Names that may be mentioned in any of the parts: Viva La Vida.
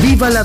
Viva la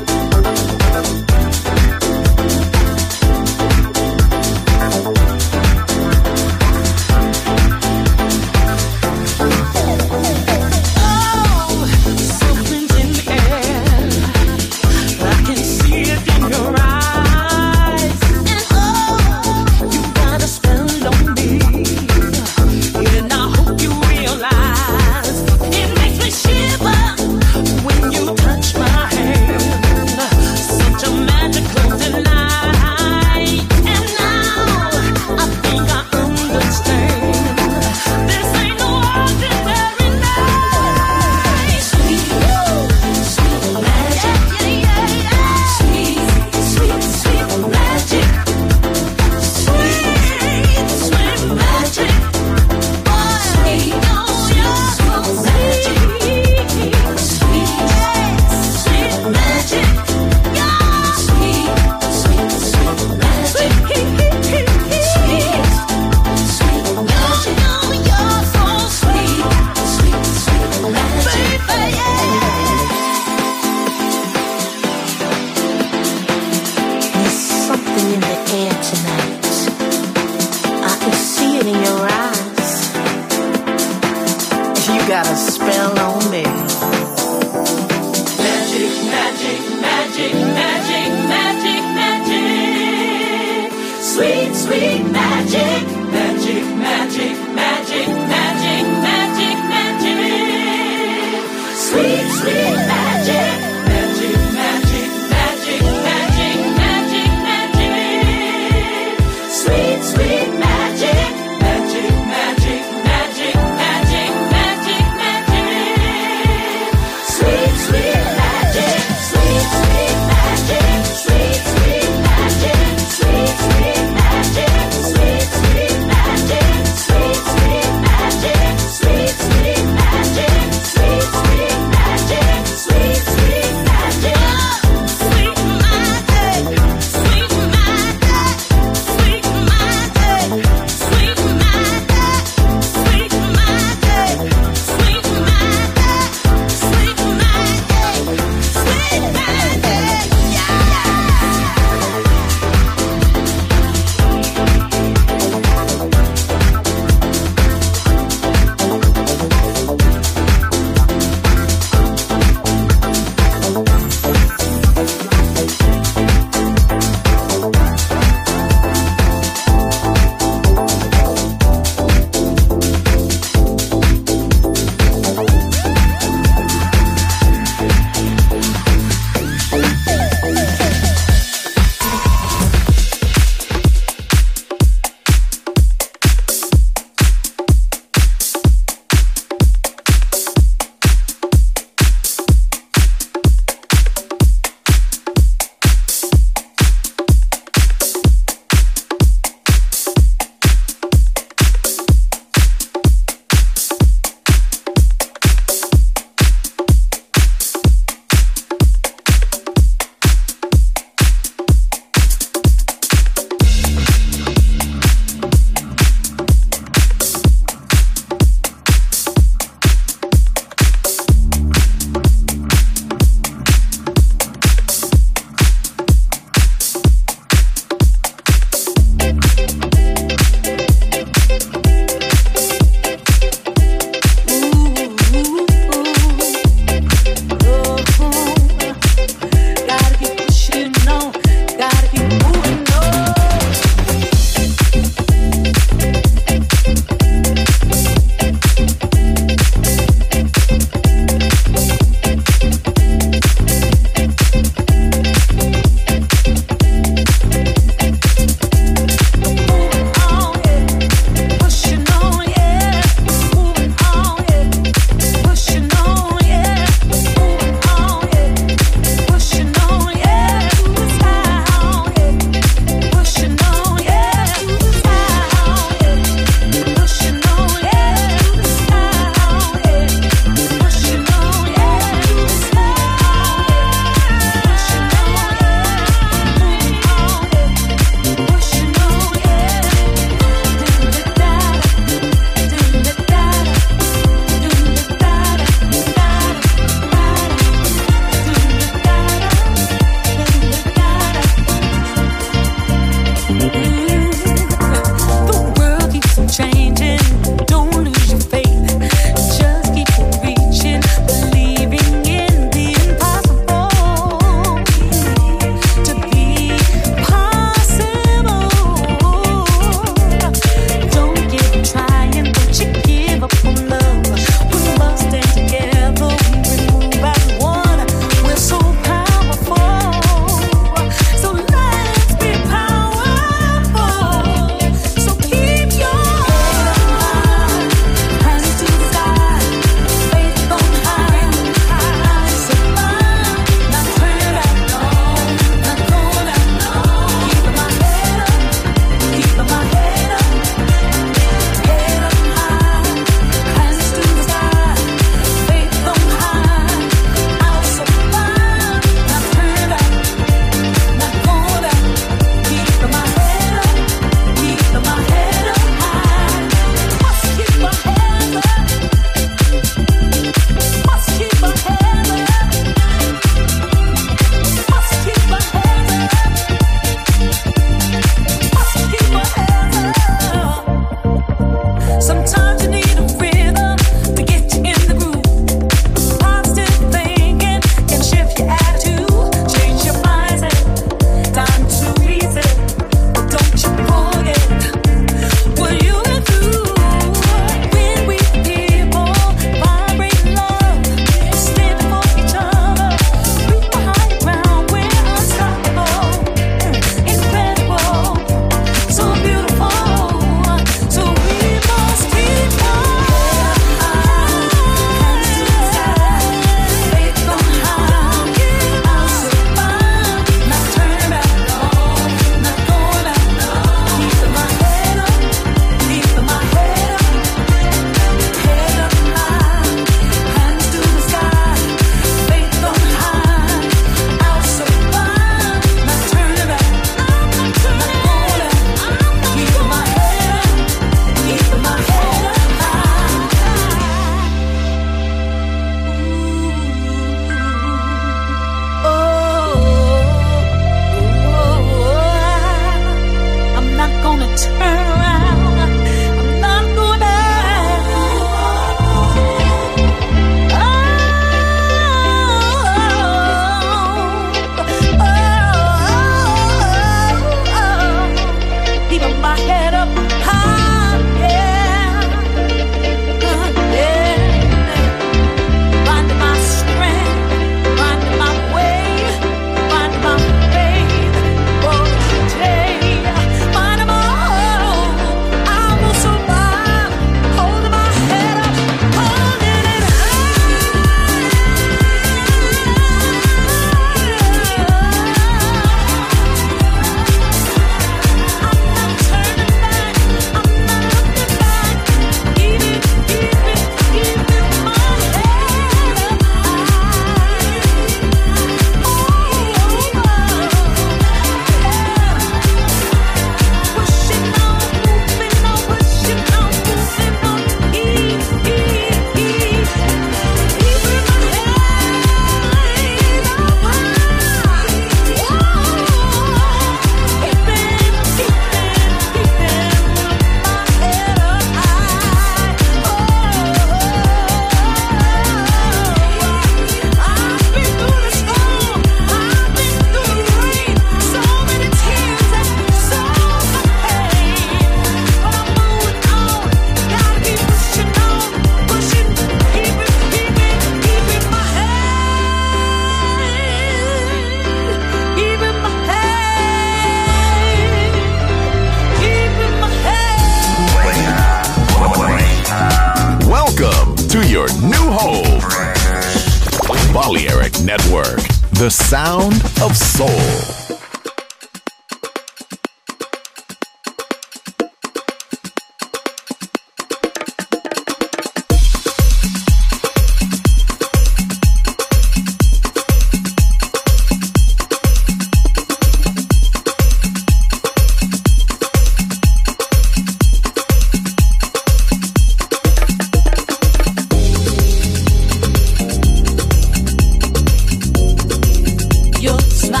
Your smile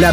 La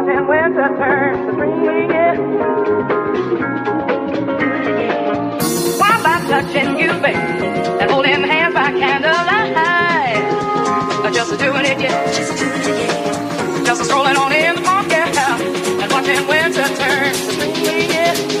watching winter turn to spring. Why by touching you, baby, and holding hands by candlelight, just doing it, yeah, just strolling on in the park, yeah, and watching winter turn to spring, yeah.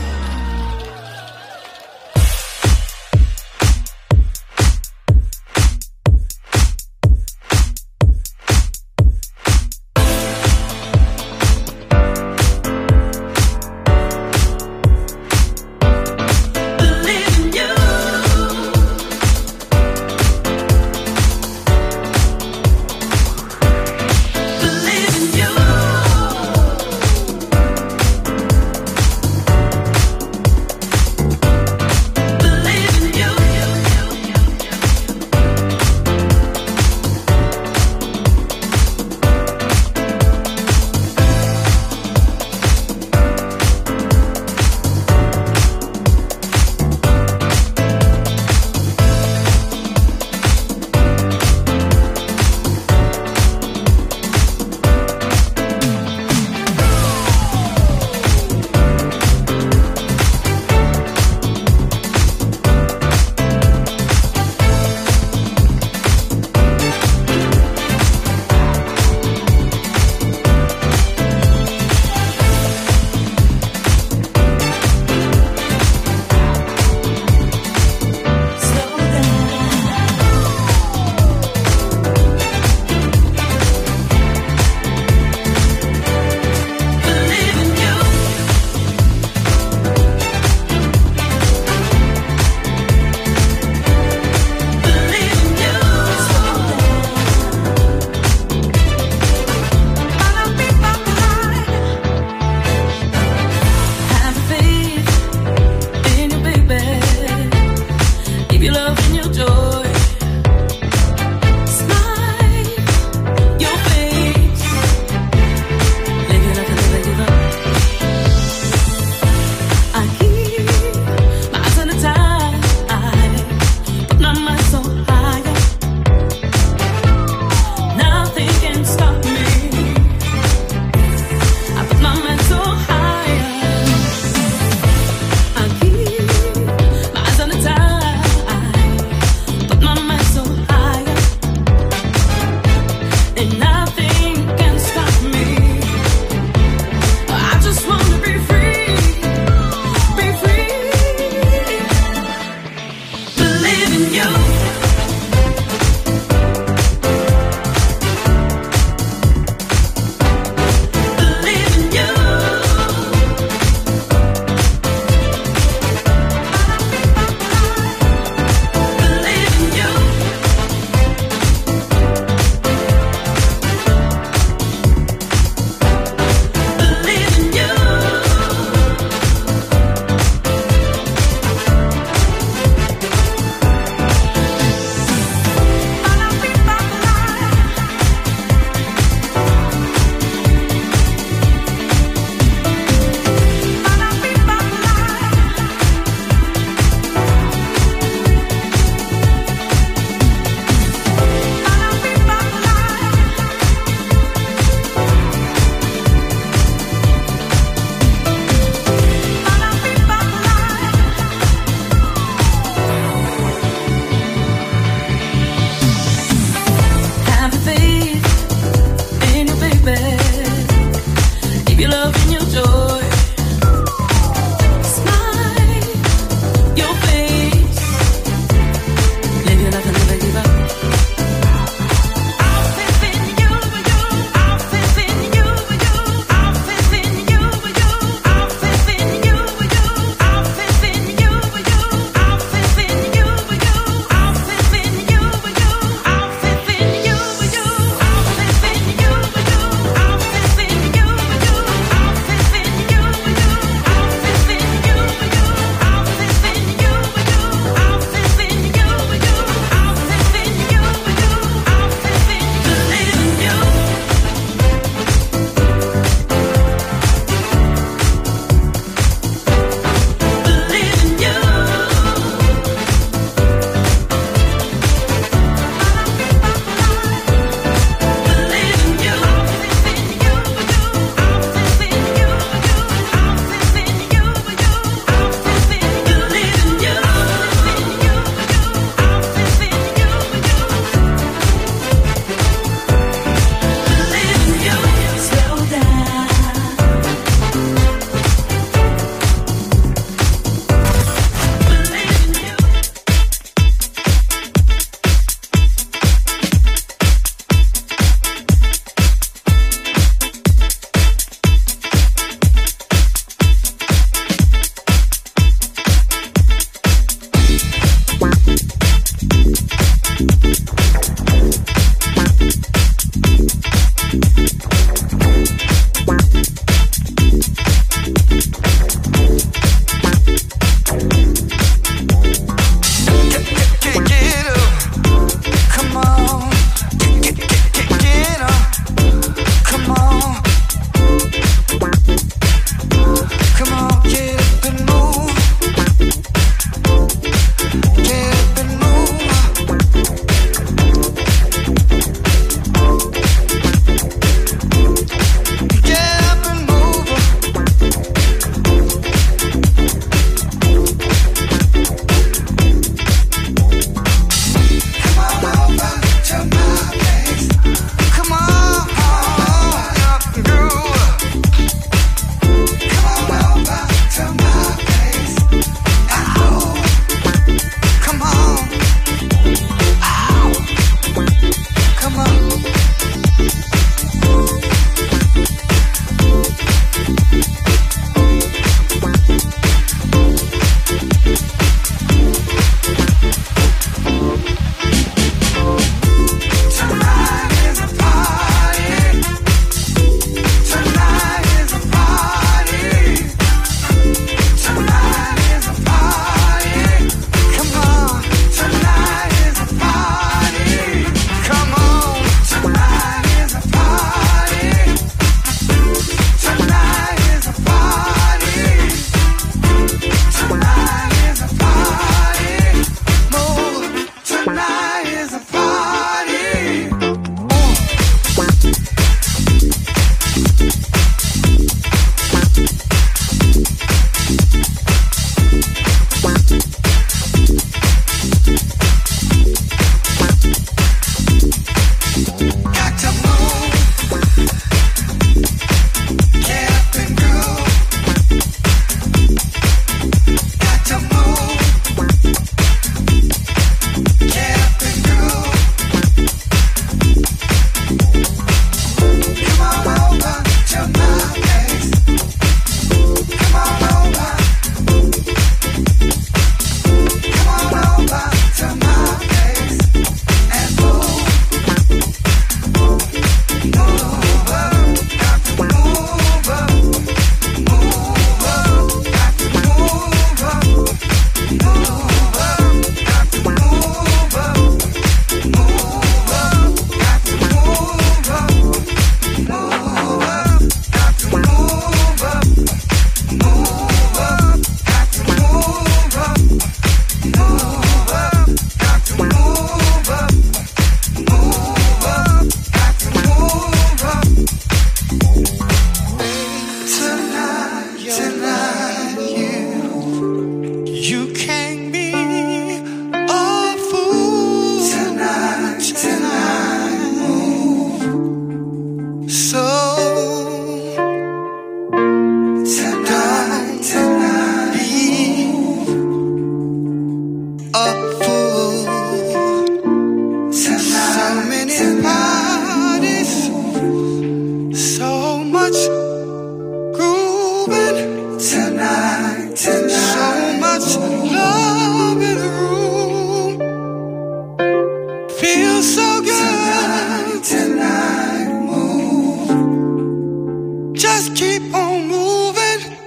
just keep on moving,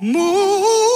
move.